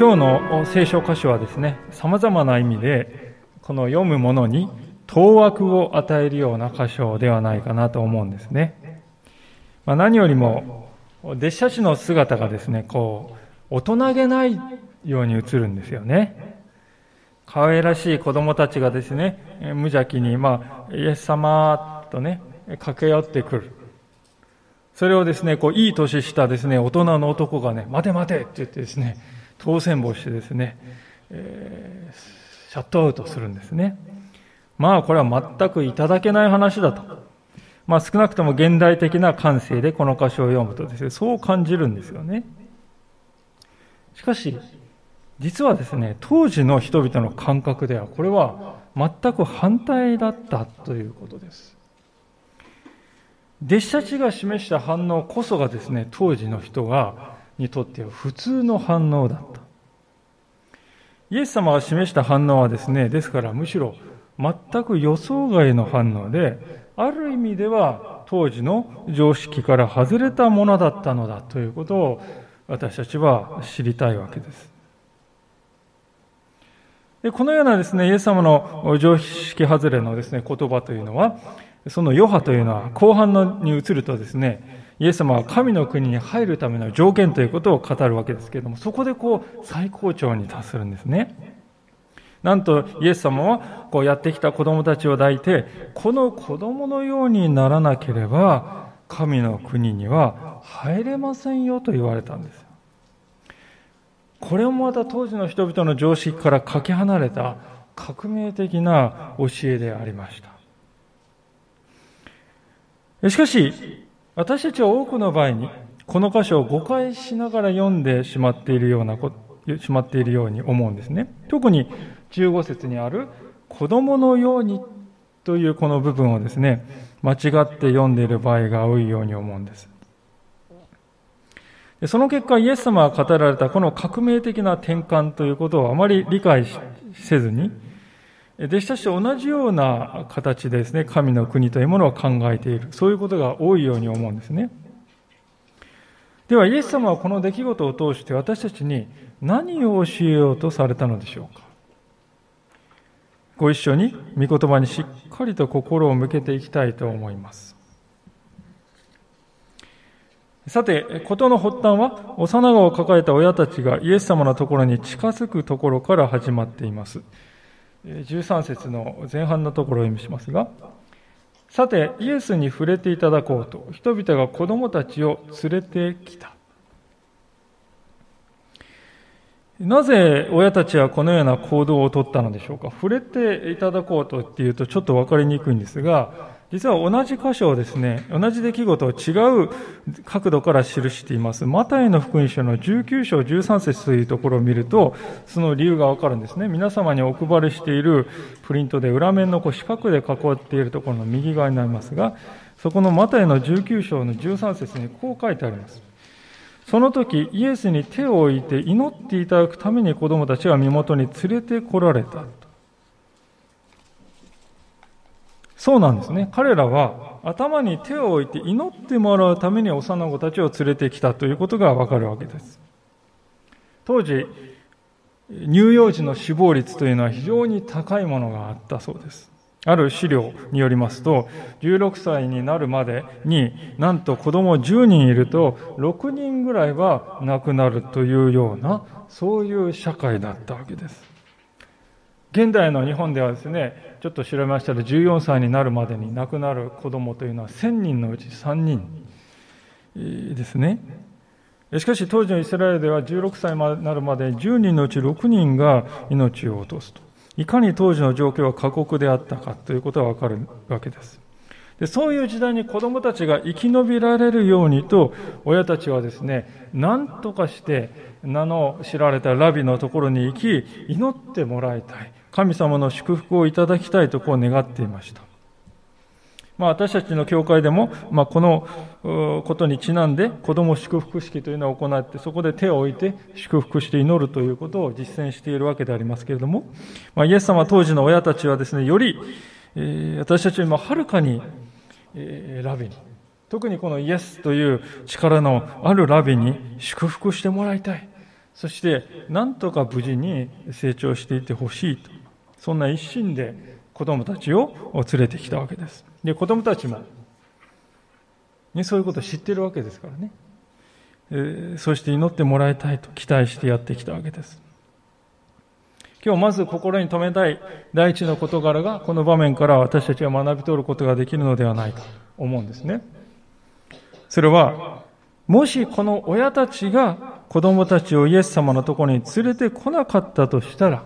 今日の聖書箇所はですね、様々な意味でこの読むものに当惑を与えるような箇所ではないかなと思うんですね。何よりも弟子たちの姿がですね、こう大人げないように映るんですよね。可愛らしい子供たちがですね、無邪気にイエス様とね駆け寄ってくる。それをですね、こういい年したですね大人の男がね、待て待てって言ってですね、当選簿してですね、シャットアウトするんですね。これは全くいただけない話だと。少なくとも現代的な感性でこの箇所を読むとですね、そう感じるんですよね。しかし、実はですね、当時の人々の感覚では、これは全く反対だったということです。弟子たちが示した反応こそがですね、当時の人にとっては普通の反応だった。イエス様が示した反応はですね、ですからむしろ全く予想外の反応で、ある意味では当時の常識から外れたものだったのだということを私たちは知りたいわけです。で、このようなですね、イエス様の常識外れのですね、言葉というのは、その余波というのは後半に移るとですね、イエス様は神の国に入るための条件ということを語るわけですけれども、そこでこう最高潮に達するんですね。なんとイエス様はこうやってきた子供たちを抱いて、この子供のようにならなければ神の国には入れませんよと言われたんです。これもまた当時の人々の常識からかけ離れた革命的な教えでありました。しかし、私たちは多くの場合にこの箇所を誤解しながら読んでしまっているように思うんですね。特に15節にある子供のようにというこの部分をですね、間違って読んでいる場合が多いように思うんです。その結果、イエス様が語られたこの革命的な転換ということをあまり理解せずに、弟子たちと同じような形でですね、神の国というものを考えている。そういうことが多いように思うんですね。では、イエス様はこの出来事を通して私たちに何を教えようとされたのでしょうか。ご一緒に御言葉にしっかりと心を向けていきたいと思います。さて、事の発端は幼子を抱えた親たちがイエス様のところに近づくところから始まっています。13節の前半のところを意味しますが、さてイエスに触れていただこうと人々が子供たちを連れてきた。なぜ親たちはこのような行動をとったのでしょうか。触れていただこうとっていうとちょっと分かりにくいんですが、実は同じ箇所をですね、同じ出来事を違う角度から記しています。マタイの福音書の19章13節というところを見ると、その理由がわかるんですね。皆様にお配りしているプリントで裏面の四角で囲っているところの右側になりますが、そこのマタイの19章の13節にこう書いてあります。その時、イエスに手を置いて祈っていただくために子供たちは身元に連れて来られた。そうなんですね。彼らは頭に手を置いて祈ってもらうために幼子たちを連れてきたということがわかるわけです。当時、乳幼児の死亡率というのは非常に高いものがあったそうです。ある資料によりますと、16歳になるまでになんと子供10人いると6人ぐらいは亡くなるというような、そういう社会だったわけです。現代の日本ではですね、ちょっと調べましたら14歳になるまでに亡くなる子どもというのは1000人のうち3人ですね。しかし当時のイスラエルでは16歳になるまで10人のうち6人が命を落とすと。いかに当時の状況は過酷であったかということがわかるわけです。で、そういう時代に子どもたちが生き延びられるようにと、親たちはですね、何とかして名の知られたラビのところに行き、祈ってもらいたい。神様の祝福をいただきたいとこう願っていました。私たちの教会でも、このことにちなんで子ども祝福式というのを行って、そこで手を置いて祝福して祈るということを実践しているわけでありますけれども、イエス様当時の親たちはですね、より私たちよりもはるかにラビに、特にこのイエスという力のあるラビに祝福してもらいたい。そして何とか無事に成長していってほしいと、そんな一心で子どもたちを連れてきたわけです。で、子どもたちも、ね、そういうことを知っているわけですからね、そして祈ってもらいたいと期待してやってきたわけです。今日まず心に留めたい第一の事柄が、この場面から私たちは学び取ることができるのではないかと思うんですね。それは、もしこの親たちが子供たちをイエス様のところに連れてこなかったとしたら、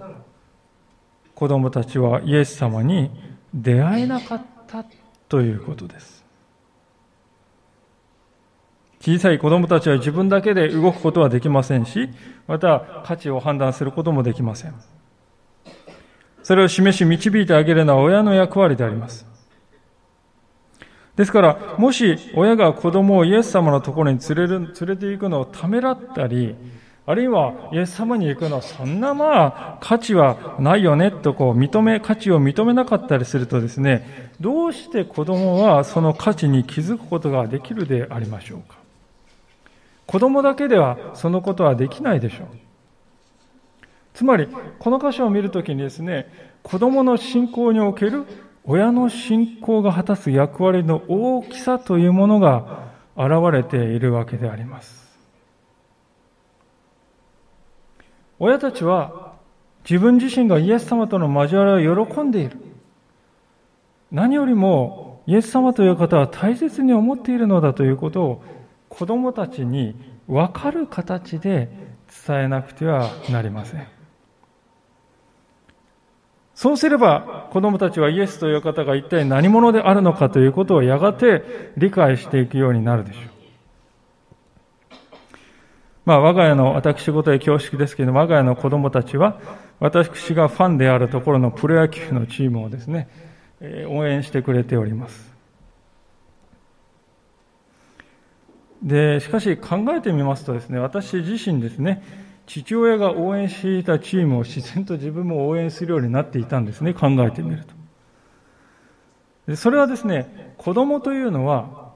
子供たちはイエス様に出会えなかったということです。小さい子供たちは自分だけで動くことはできませんし、また価値を判断することもできません。それを示し導いてあげるのは親の役割であります。ですから、もし親が子供をイエス様のところに連れて行くのをためらったり、あるいはイエス様に行くのはそんな価値はないよねと価値を認めなかったりするとですね、どうして子供はその価値に気づくことができるでありましょうか。子供だけではそのことはできないでしょう。つまり、この箇所を見るときにですね、子供の信仰における親の信仰が果たす役割の大きさというものが現れているわけであります。親たちは自分自身がイエス様との交わりを喜んでいる。何よりもイエス様という方は大切に思っているのだということを子供たちに分かる形で伝えなくてはなりません。そうすれば子供たちはイエスという方が一体何者であるのかということをやがて理解していくようになるでしょう。我が家の私事で恐縮ですけれども、我が家の子供たちは私がファンであるところのプロ野球のチームをですね、応援してくれております。で、しかし考えてみますとですね、私自身ですね、父親が応援していたチームを自然と自分も応援するようになっていたんですね、考えてみると。で、それはですね、子供というのは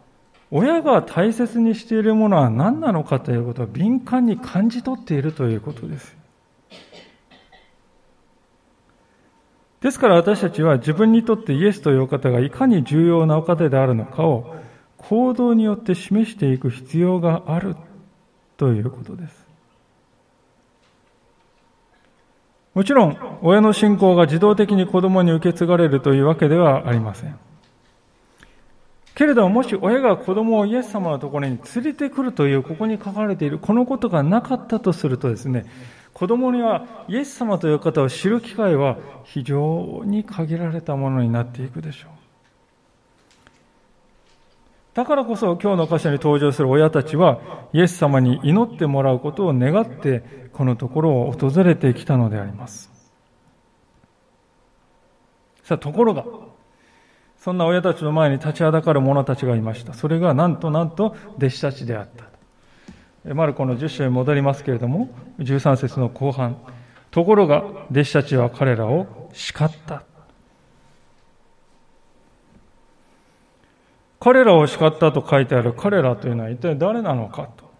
親が大切にしているものは何なのかということを敏感に感じ取っているということです。ですから私たちは自分にとってイエスというお方がいかに重要なお方であるのかを行動によって示していく必要があるということです。もちろん親の信仰が自動的に子供に受け継がれるというわけではありません。けれども、もし親が子供をイエス様のところに連れてくるという、ここに書かれているこのことがなかったとするとですね、子供にはイエス様という方を知る機会は非常に限られたものになっていくでしょう。だからこそ今日の箇所に登場する親たちはイエス様に祈ってもらうことを願ってこのところを訪れてきたのであります。さあ、ところがそんな親たちの前に立ちはだかる者たちがいました。それがなんと弟子たちであった。マルコの10章に戻りますけれども、13節の後半。ところが弟子たちは彼らを叱った。彼らを叱ったと書いてある彼らというのは一体誰なのかと。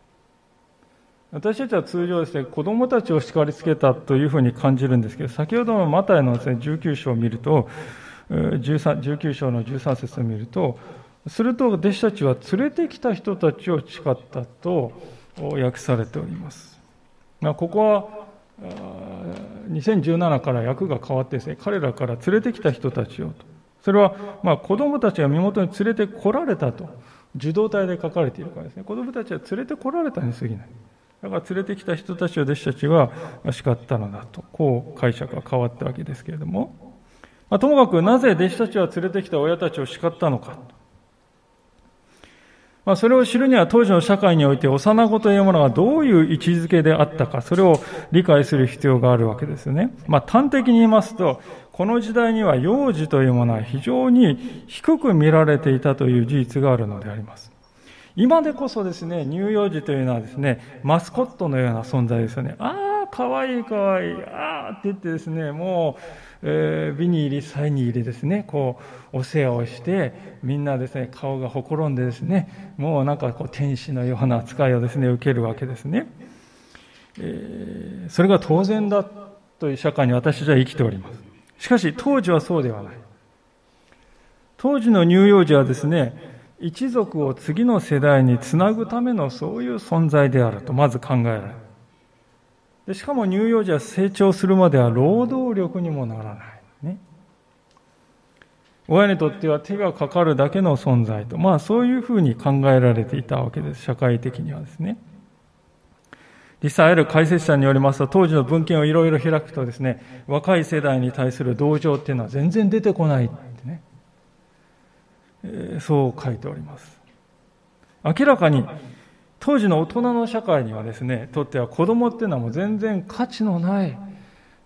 私たちは通常ですね、子供たちを叱りつけたというふうに感じるんですけど、先ほどのマタイのですね、19章を見ると、19章の13節を見ると、すると弟子たちは連れてきた人たちを誓ったと訳されております。ここは2017から訳が変わってですね、彼らから連れてきた人たちをと。それは子供たちが身元に連れてこられたと受動体で書かれているからですね、子供たちは連れてこられたに過ぎない。だから連れてきた人たちを弟子たちは叱ったのだと、こう解釈が変わったわけですけれども、ともかくなぜ弟子たちは連れてきた親たちを叱ったのか。それを知るには当時の社会において幼子というものがどういう位置づけであったか、それを理解する必要があるわけですよね。端的に言いますと、この時代には幼児というものは非常に低く見られていたという事実があるのであります。今でこそですね、乳幼児というのはですね、マスコットのような存在ですよね。ああ、かわいいかわいい、ああって言ってですね、もう、美に入り、才に入りですね、こう、お世話をして、みんなですね、顔がほころんでですね、もうなんかこう、天使のような扱いをですね、受けるわけですね。それが当然だという社会に私たちは生きております。しかし当時はそうではない。当時の乳幼児はですね、一族を次の世代につなぐためのそういう存在であるとまず考えられる。でしかも乳幼児は成長するまでは労働力にもならない、ね、親にとっては手がかかるだけの存在と、そういうふうに考えられていたわけです。社会的にはですね。実際ある解説者によりますと、当時の文献をいろいろ開くとですね、若い世代に対する同情っていうのは全然出てこないってね、そう書いております。明らかに当時の大人の社会にはですね、とっては子供っていうのはもう全然価値のない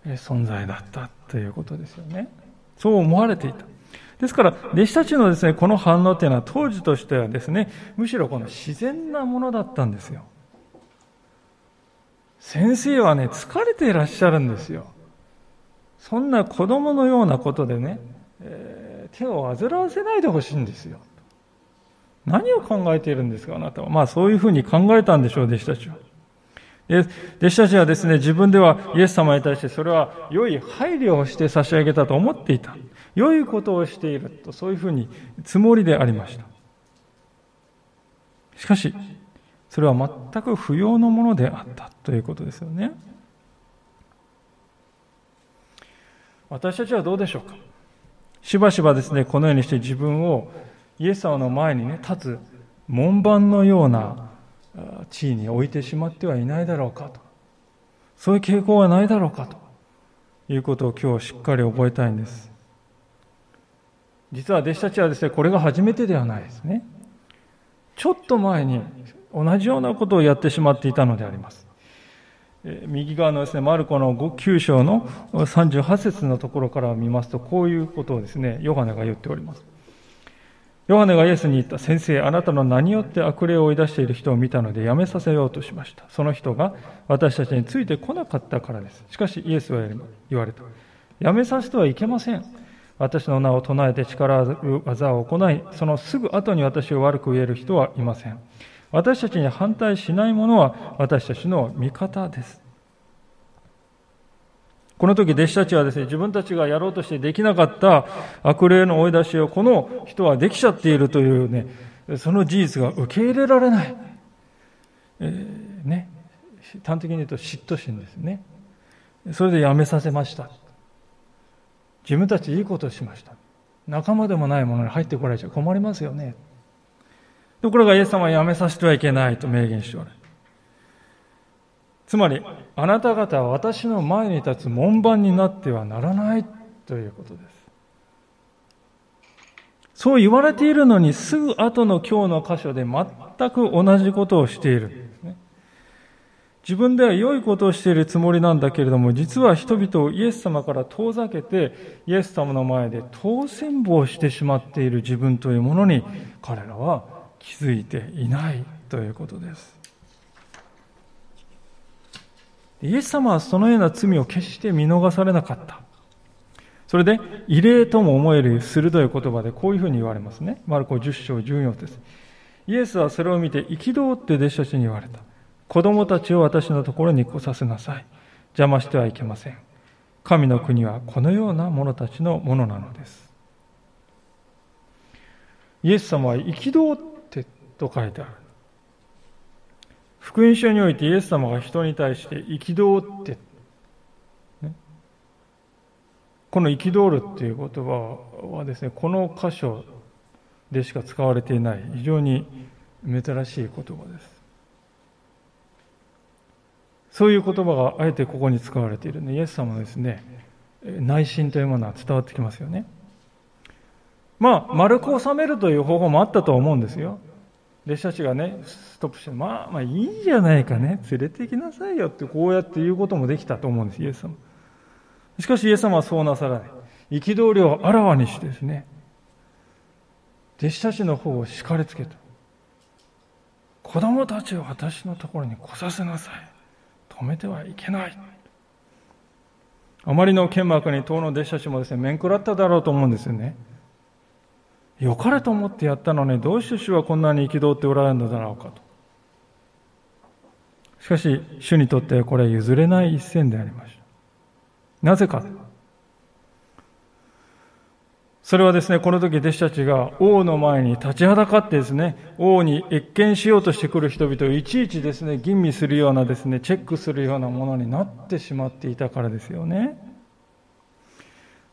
存在だったということですよね。そう思われていた。ですから弟子たちのですね、この反応っていうのは当時としてはですね、むしろこの自然なものだったんですよ。先生はね、疲れていらっしゃるんですよ。そんな子供のようなことでね、手を煩わせないでほしいんですよ。何を考えているんですか、あなたは。そういうふうに考えたんでしょう、弟子たちは。弟子たちはですね、自分ではイエス様に対してそれは良い配慮をして差し上げたと思っていた。良いことをしていると、そういうふうにつもりでありました。しかし、それは全く不要のものであったということですよね。私たちはどうでしょうか。しばしばですね、このようにして自分をイエス様の前にね、立つ門番のような地位に置いてしまってはいないだろうかと。そういう傾向はないだろうかということを今日しっかり覚えたいんです。実は弟子たちはですね、これが初めてではないですね。ちょっと前に同じようなことをやってしまっていたのであります。右側のですね、マルコの9章の38節のところから見ますと、こういうことをですね、ヨハネが言っております。ヨハネがイエスに言った。先生、あなたの名によって悪霊を追い出している人を見たのでやめさせようとしました。その人が私たちについてこなかったからです。しかしイエスは言われた。やめさせてはいけません。私の名を唱えて力技を行い、そのすぐ後に私を悪く言える人はいません。私たちに反対しないものは私たちの味方です。この時弟子たちはですね、自分たちがやろうとしてできなかった悪霊の追い出しをこの人はできちゃっているというね、その事実が受け入れられない。端的に言うと嫉妬心ですね。それでやめさせました。自分たちいいことをしました。仲間でもないものに入ってこられちゃ困りますよね。ところがイエス様はやめさせてはいけないと明言しておられる。つまりあなた方は私の前に立つ門番になってはならないということです。そう言われているのにすぐ後の今日の箇所で全く同じことをしているんですね。自分では良いことをしているつもりなんだけれども、実は人々をイエス様から遠ざけてイエス様の前で当選棒してしまっている自分というものに彼らは気づいていないということです。イエス様はそのような罪を決して見逃されなかった。それで異例とも思える鋭い言葉でこういうふうに言われますね。マルコ10章14節です。イエスはそれを見て憤って弟子たちに言われた。子供たちを私のところに来させなさい。邪魔してはいけません。神の国はこのような者たちのものなのです。イエス様は憤ってと書いてある。福音書においてイエス様が人に対して憤って、この憤るっていう言葉はですね、この箇所でしか使われていない非常に珍しい言葉です。そういう言葉があえてここに使われているので、イエス様のですね、内心というものは伝わってきますよね。丸く収めるという方法もあったと思うんですよ。弟子たちがね、ストップして、いいじゃないかね、連れて行きなさいよって、こうやって言うこともできたと思うんです、イエス様。しかしイエス様はそうなさらない。憤りをあらわにしてですね、弟子たちの方を叱りつけた。子供たちを私のところに来させなさい。止めてはいけない。あまりの剣幕に当の弟子たちもですね、面食らっただろうと思うんですよね。良かれと思ってやったのに、どうして主はこんなに憤っておられるのだろうかと。しかし主にとってはこれは譲れない一線でありました。なぜか、それはですね、この時弟子たちが王の前に立ちはだかってですね、王に謁見しようとしてくる人々をいちいちですね、吟味するようなですね、チェックするようなものになってしまっていたからですよね。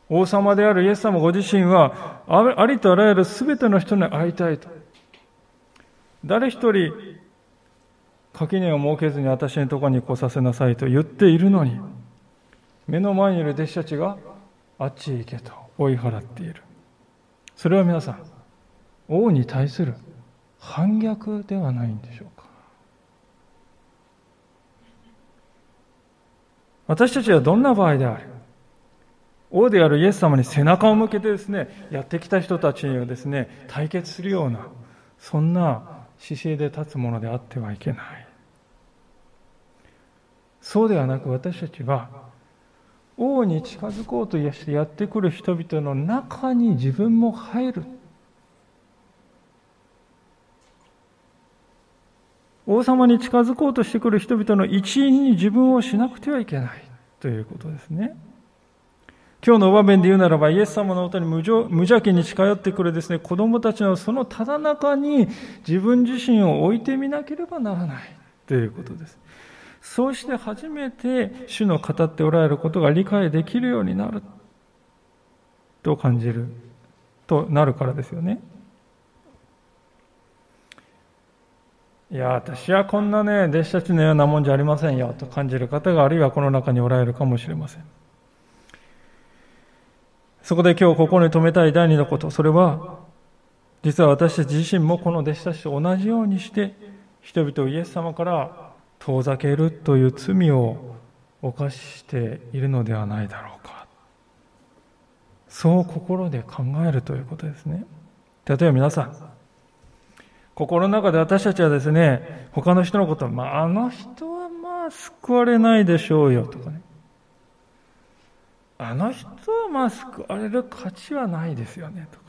王様であるイエス様ご自身は、ありとあらゆる全ての人に会いたいと。誰一人垣根を設けずに私のところに来させなさいと言っているのに、目の前にいる弟子たちがあっちへ行けと追い払っている。それは皆さん、王に対する反逆ではないんでしょうか。私たちはどんな場合である、王であるイエス様に背中を向けてですね、やってきた人たちをですね、対決するような、そんな姿勢で立つものであってはいけない。そうではなく、私たちは王に近づこうとしてやってくる人々の中に自分も入る。王様に近づこうとしてくる人々の一員に自分をしなくてはいけないということですね。今日の場面で言うならば、イエス様のもとに無邪気に近寄ってくるですね、子供たちのそのただ中に自分自身を置いてみなければならないということです。そうして初めて主の語っておられることが理解できるようになると感じるとなるからですよね。いや、私はこんなね、弟子たちのようなもんじゃありませんよと感じる方が、あるいはこの中におられるかもしれません。そこで今日ここに留めたい第二のこと、それは、実は私たち自身もこの弟子たちと同じようにして人々をイエス様から遠ざけるという罪を犯しているのではないだろうか。そう心で考えるということですね。例えば皆さん、心の中で私たちはですね、他の人のことを、あの人は救われないでしょうよとかね、あの人は救われる価値はないですよねとか、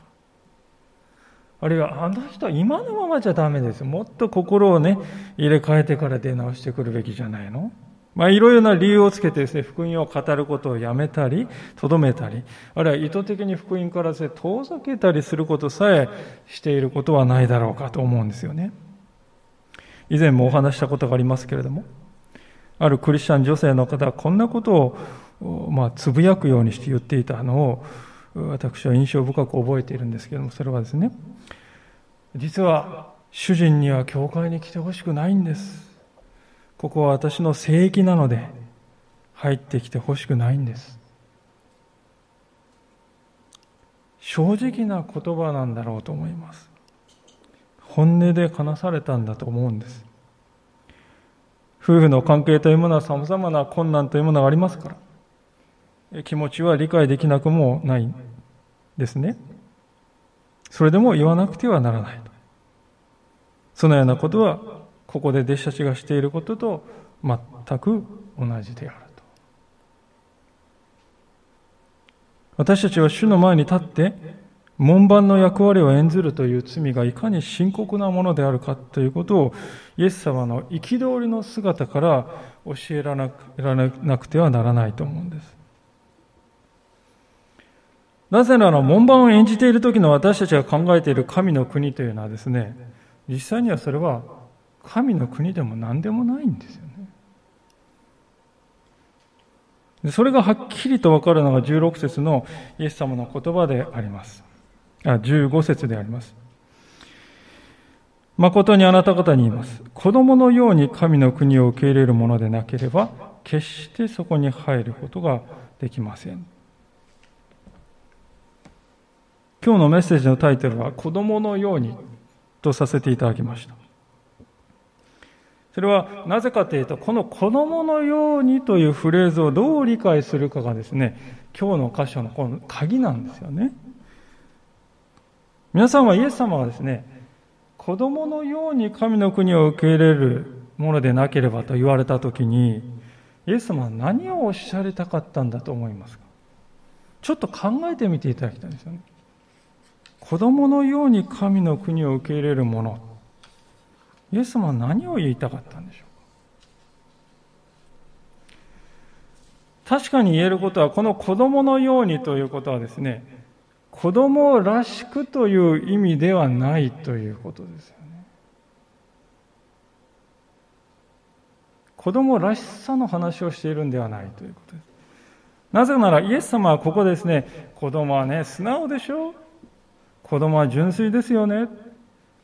あるいはあの人は今のままじゃダメですよ、もっと心をね、入れ替えてから出直してくるべきじゃないの、いろいろな理由をつけてですね、福音を語ることをやめたりとどめたり、あるいは意図的に福音からですね、遠ざけたりすることさえしていることはないだろうかと思うんですよね。以前もお話したことがありますけれども、あるクリスチャン女性の方はこんなことをつぶやくようにして言っていたのを、私は印象深く覚えているんですけれども、それはですね、実は主人には教会に来てほしくないんです、ここは私の聖域なので入ってきてほしくないんです。正直な言葉なんだろうと思います。本音で話されたんだと思うんです。夫婦の関係というものは様々な困難というものがありますから、気持ちは理解できなくもないですね。それでも言わなくてはならない。そのようなことは、ここで弟子たちがしていることと全く同じであると。私たちは主の前に立って、門番の役割を演ずるという罪がいかに深刻なものであるかということを、イエス様の憤りの姿から教えられなくてはならないと思うんです。なぜなら、門番を演じている時の私たちが考えている神の国というのはですね、実際にはそれは神の国でも何でもないんですよね。それがはっきりと分かるのが16節のイエス様の言葉であります。15節であります。誠にあなた方に言います。子供のように神の国を受け入れるものでなければ、決してそこに入ることができません。今日のメッセージのタイトルは、子供のようにとさせていただきました。それはなぜかというと、この子供のようにというフレーズをどう理解するかがですね、今日の箇所のこの鍵なんですよね。皆さんは、イエス様はですね、子供のように神の国を受け入れるものでなければと言われたときに、イエス様は何をおっしゃりたかったんだと思いますか。ちょっと考えてみていただきたいんですよね。子供のように神の国を受け入れる者、イエス様は何を言いたかったんでしょうか。確かに言えることは、この子供のようにということはですね、子供らしくという意味ではないということですよね。子供らしさの話をしているんではないということです。なぜならイエス様はここですね、子供はね、素直でしょ、子供は純粋ですよね、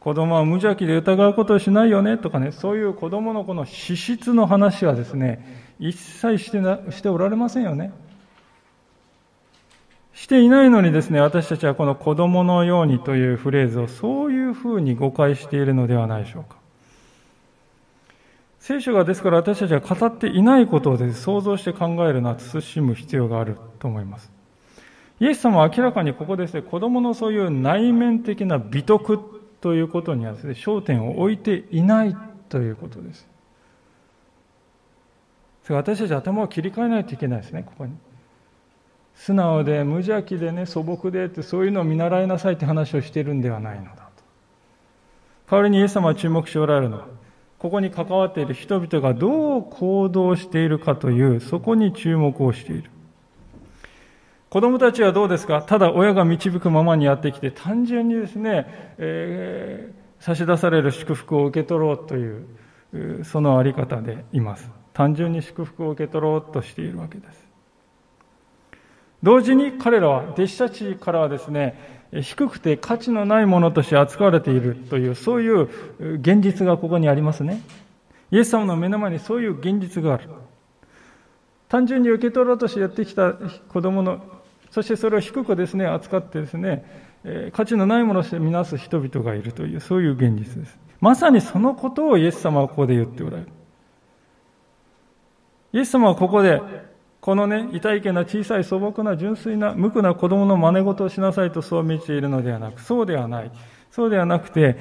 子供は無邪気で疑うことをしないよねとかね、そういう子供のこの資質の話はですね、一切しておられませんよね。していないのにですね、私たちはこの子供のようにというフレーズをそういうふうに誤解しているのではないでしょうか。聖書がですから私たちは語っていないことを想像して考えるのは慎む必要があると思います。イエス様は明らかにここですね、子供のそういう内面的な美徳ということにはですね、焦点を置いていないということです。それ私たちは頭を切り替えないといけないですね、ここに。素直で無邪気でね、素朴でってそういうのを見習いなさいって話をしているんではないのだと。代わりにイエス様は注目しておられるのは、ここに関わっている人々がどう行動しているかという、そこに注目をしている。子供たちはどうですか？ただ親が導くままにやってきて、単純にですね、差し出される祝福を受け取ろうという、そのあり方でいます。単純に祝福を受け取ろうとしているわけです。同時に彼らは、弟子たちからはですね、低くて価値のないものとして扱われているという、そういう現実がここにありますね。イエス様の目の前にそういう現実がある。単純に受け取ろうとしてやってきた子供の、そしてそれを低くですね、扱ってですね、価値のないものとして見なす人々がいるという、そういう現実です。まさにそのことをイエス様はここで言っておられる。イエス様はここで、このね、痛いけな小さい素朴な純粋な無垢な子供の真似事をしなさいとそう見ているのではなく、そうではない。そうではなくて、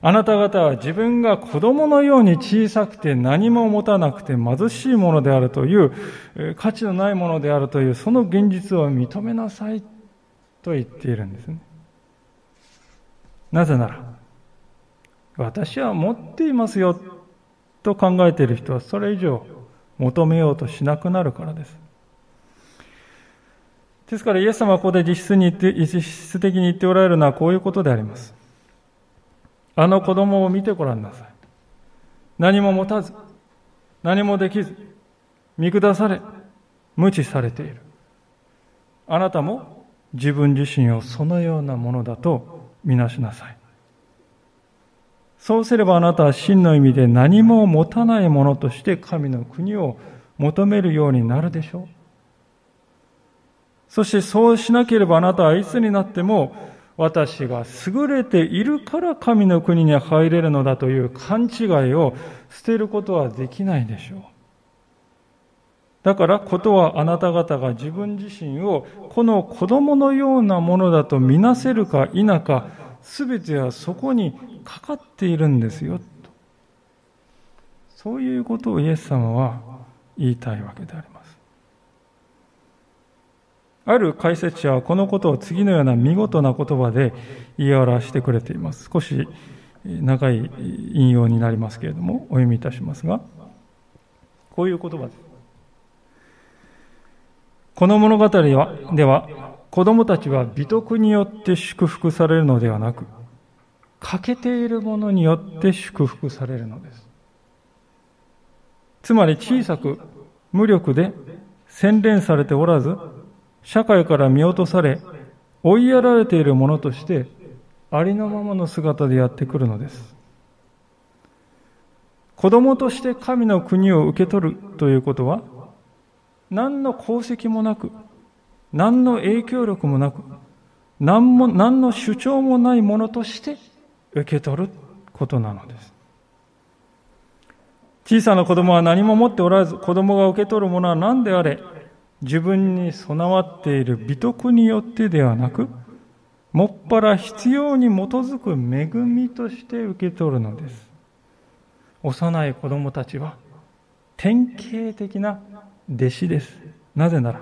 あなた方は自分が子供のように小さくて何も持たなくて貧しいものであるという、価値のないものであるという、その現実を認めなさいと言っているんですね。なぜなら、私は持っていますよと考えている人はそれ以上求めようとしなくなるからです。ですからイエス様はここで実質的に言っておられるのはこういうことであります。あの子供を見てごらんなさい。何も持たず、何もできず、見下され、無知されている。あなたも自分自身をそのようなものだと見なしなさい。そうすればあなたは真の意味で何も持たないものとして神の国を求めるようになるでしょう。そしてそうしなければあなたはいつになっても私が優れているから神の国に入れるのだという勘違いを捨てることはできないでしょう。だからことはあなた方が自分自身をこの子供のようなものだと見なせるか否か、すべてはそこにかかっているんですよと、そういうことをイエス様は言いたいわけであります。ある解説者はこのことを次のような見事な言葉で言い表してくれています。少し長い引用になりますけれども、お読みいたしますが、こういう言葉です。この物語では子供たちは美徳によって祝福されるのではなく、欠けているものによって祝福されるのです。つまり小さく、無力で、洗練されておらず、社会から見落とされ、追いやられているものとして、ありのままの姿でやってくるのです。子供として神の国を受け取るということは、何の功績もなく、何の影響力もなく、何の主張もないものとして受け取ることなのです。小さな子供は何も持っておらず、子供が受け取るものは何であれ、自分に備わっている美徳によってではなく、もっぱら必要に基づく恵みとして受け取るのです。幼い子供たちは典型的な弟子です。なぜなら、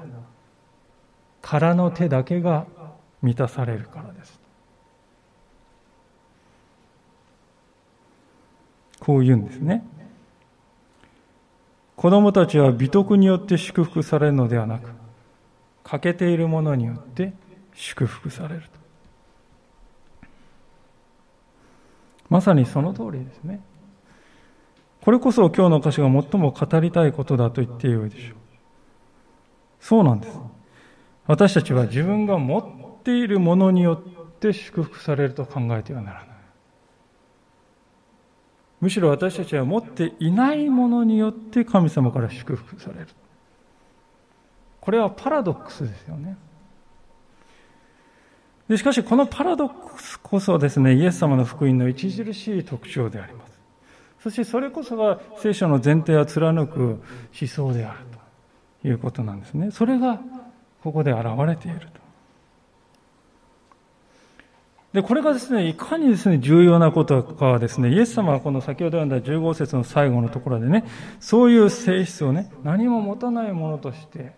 空の手だけが満たされるからです。こう言うんですね。子供たちは美徳によって祝福されるのではなく、欠けているものによって祝福されると。まさにその通りですね。これこそ今日の歌詞が最も語りたいことだと言ってよいでしょう。そうなんです。私たちは自分が持っているものによって祝福されると考えてはならない。むしろ私たちは持っていないものによって神様から祝福される。これはパラドックスですよね。でしかしこのパラドックスこそですね、イエス様の福音の著しい特徴であります。そしてそれこそが聖書の前提を貫く思想であるということなんですね。それがここで現れていると。でこれがですね、いかにですね重要なことかはですね、イエス様はこの先ほど読んだ15節の最後のところでね、そういう性質をね、何も持たないものとして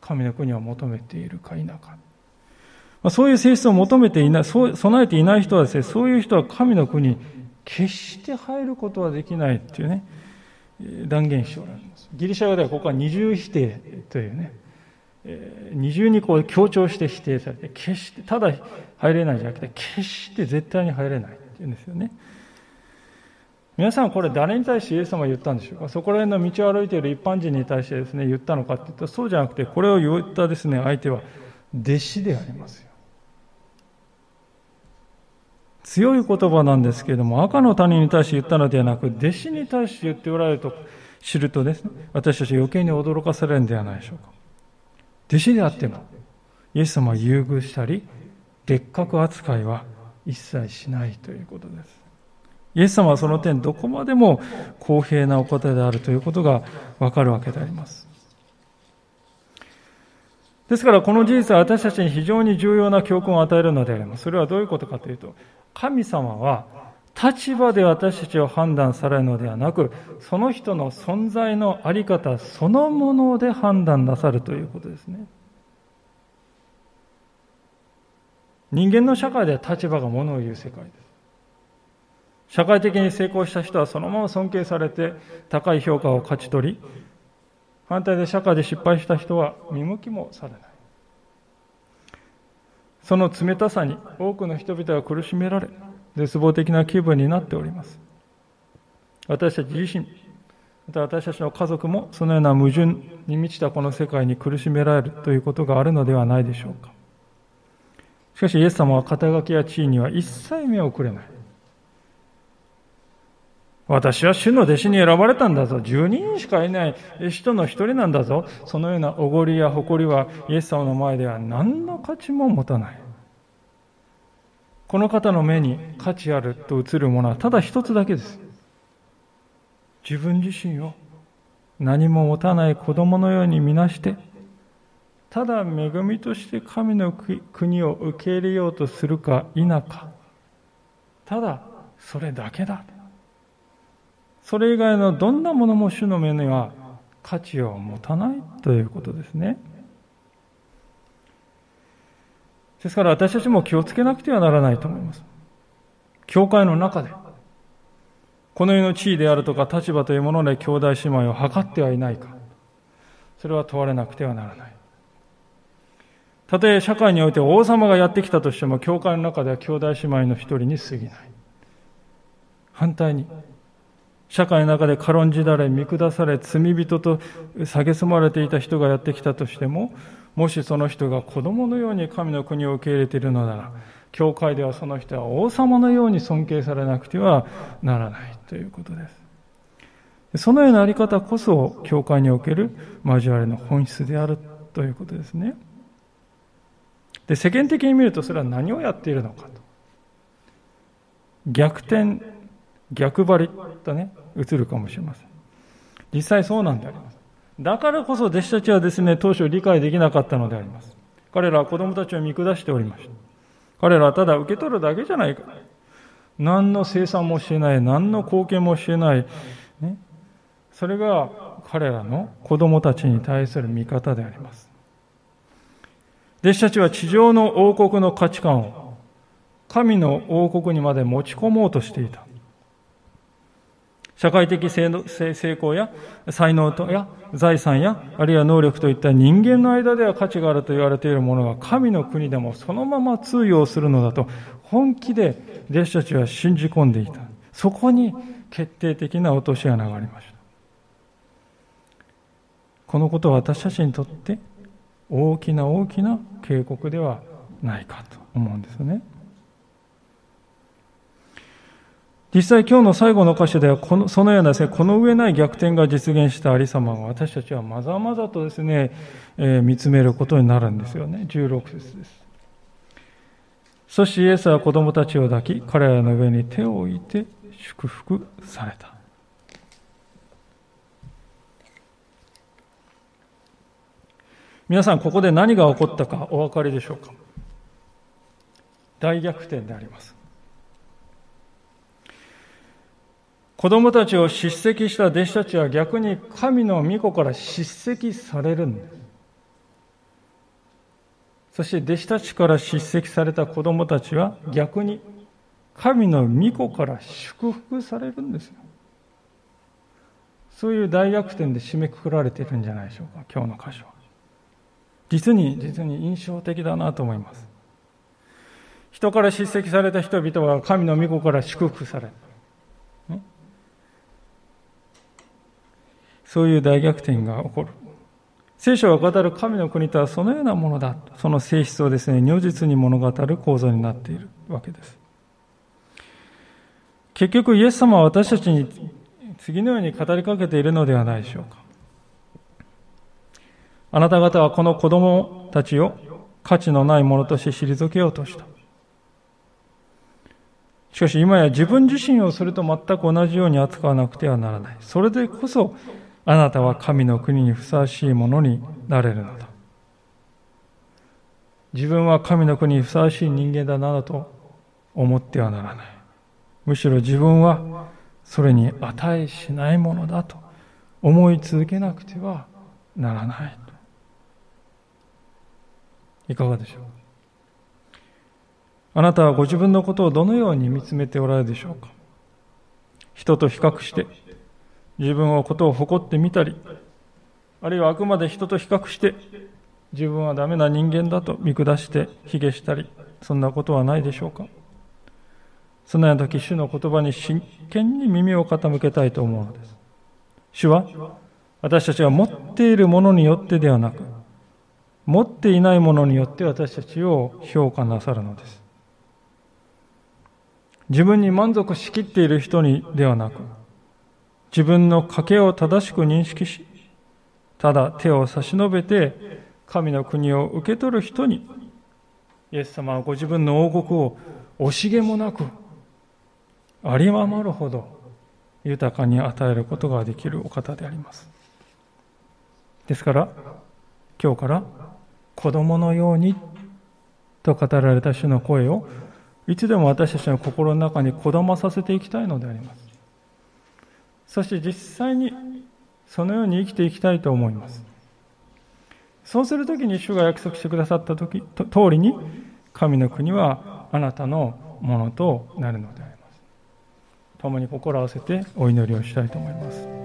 神の国を求めているか否か、そういう性質を求めていない、備えていない人はですね、そういう人は神の国に決して入ることはできないというね、断言しておられます。ギリシャ語ではここは二重否定というね、二重にこう強調して否定されて、決してただ入れないじゃなくて、決して絶対に入れないっていうんですよね。皆さんこれ誰に対してイエス様は言ったんでしょうか。そこら辺の道を歩いている一般人に対してですね言ったのかっていったら、そうじゃなくて、これを言ったですね相手は弟子でありますよ。強い言葉なんですけれども、赤の他人に対して言ったのではなく、弟子に対して言っておられると知るとですね、私たち余計に驚かされるんではないでしょうか。弟子であってもイエス様を優遇したり別格扱いは一切しないということです。イエス様はその点どこまでも公平なお方であるということがわかるわけであります。ですからこの事実は私たちに非常に重要な教訓を与えるのであります。それはどういうことかというと、神様は立場で私たちを判断されるのではなく、その人の存在のあり方そのもので判断なさるということですね。人間の社会では立場がものを言う世界です。社会的に成功した人はそのまま尊敬されて高い評価を勝ち取り、反対で社会で失敗した人は見向きもされない。その冷たさに多くの人々が苦しめられ、絶望的な気分になっております。私たち自身、また私たちの家族もそのような矛盾に満ちたこの世界に苦しめられるということがあるのではないでしょうか。しかしイエス様は肩書きや地位には一切目をくれない。私は主の弟子に選ばれたんだぞ、10人しかいない人の一人なんだぞ、そのようなおごりや誇りはイエス様の前では何の価値も持たない。この方の目に価値あると映るものはただ一つだけです。自分自身を何も持たない子供のように見なして、ただ恵みとして神の国を受け入れようとするか否か、ただそれだけだ。それ以外のどんなものも主の目には価値を持たないということですね。ですから私たちも気をつけなくてはならないと思います。教会の中で、この世の地位であるとか立場というもので兄弟姉妹を測ってはいないか、それは問われなくてはならない。たとえ社会において王様がやってきたとしても、教会の中では兄弟姉妹の一人に過ぎない。反対に、社会の中で軽んじられ、見下され、罪人と蔑まれていた人がやってきたとしても、もしその人が子供のように神の国を受け入れているのなら、教会ではその人は王様のように尊敬されなくてはならないということです。そのようなあり方こそ、教会における交わりの本質であるということですね。で、世間的に見るとそれは何をやっているのかと。逆転、逆張りとね、映るかもしれません。実際そうなんであります。だからこそ弟子たちはですね、当初理解できなかったのであります。彼らは子供たちを見下しておりました。彼らはただ受け取るだけじゃないか。何の生産もしてない、何の貢献もしてない、ね。それが彼らの子供たちに対する見方であります。弟子たちは地上の王国の価値観を神の王国にまで持ち込もうとしていた。社会的成功や才能とや財産やあるいは能力といった人間の間では価値があると言われているものが神の国でもそのまま通用するのだと本気で弟子たちは信じ込んでいた。そこに決定的な落とし穴がありました。このことは私たちにとって大きな大きな警告ではないかと思うんですね。実際今日の最後の箇所ではそのようなですね、この上ない逆転が実現した有様を私たちはまざまざとですね、見つめることになるんですよね。16節です。そしてイエスは子供たちを抱き彼らの上に手を置いて祝福された。皆さん、ここで何が起こったかお分かりでしょうか。大逆転であります。子供たちを叱責した弟子たちは逆に神の御子から叱責されるんです。そして弟子たちから叱責された子供たちは逆に神の御子から祝福されるんですよ。そういう大逆転で締めくくられているんじゃないでしょうか、今日の箇所は。実に印象的だなと思います。人から叱責された人々は神の御子から祝福される、ね、そういう大逆転が起こる。聖書が語る神の国とはそのようなものだ、その性質をですね、如実に物語る構造になっているわけです。結局イエス様は私たちに次のように語りかけているのではないでしょうか。あなた方はこの子供たちを価値のないものとして退けようとした。しかし今や自分自身をそれと全く同じように扱わなくてはならない。それでこそあなたは神の国にふさわしいものになれるのだ。自分は神の国にふさわしい人間だなどと思ってはならない。むしろ自分はそれに値しないものだと思い続けなくてはならない。いかがでしょう。あなたはご自分のことをどのように見つめておられるでしょうか。人と比較して自分のことを誇ってみたり、あるいはあくまで人と比較して自分はダメな人間だと見下して卑下したり、そんなことはないでしょうか。そんな時、主の言葉に真剣に耳を傾けたいと思うのです。主は私たちが持っているものによってではなく、持っていないものによって私たちを評価なさるのです。自分に満足しきっている人にではなく、自分の賭けを正しく認識し、ただ手を差し伸べて神の国を受け取る人に、イエス様はご自分の王国を惜しげもなく、ありままるほど豊かに与えることができるお方であります。ですから、今日から子供のようにと語られた主の声をいつでも私たちの心の中にこだまさせていきたいのであります。そして実際にそのように生きていきたいと思います。そうするときに主が約束してくださったときと通りに神の国はあなたのものとなるのであります。共に心を合わせてお祈りをしたいと思います。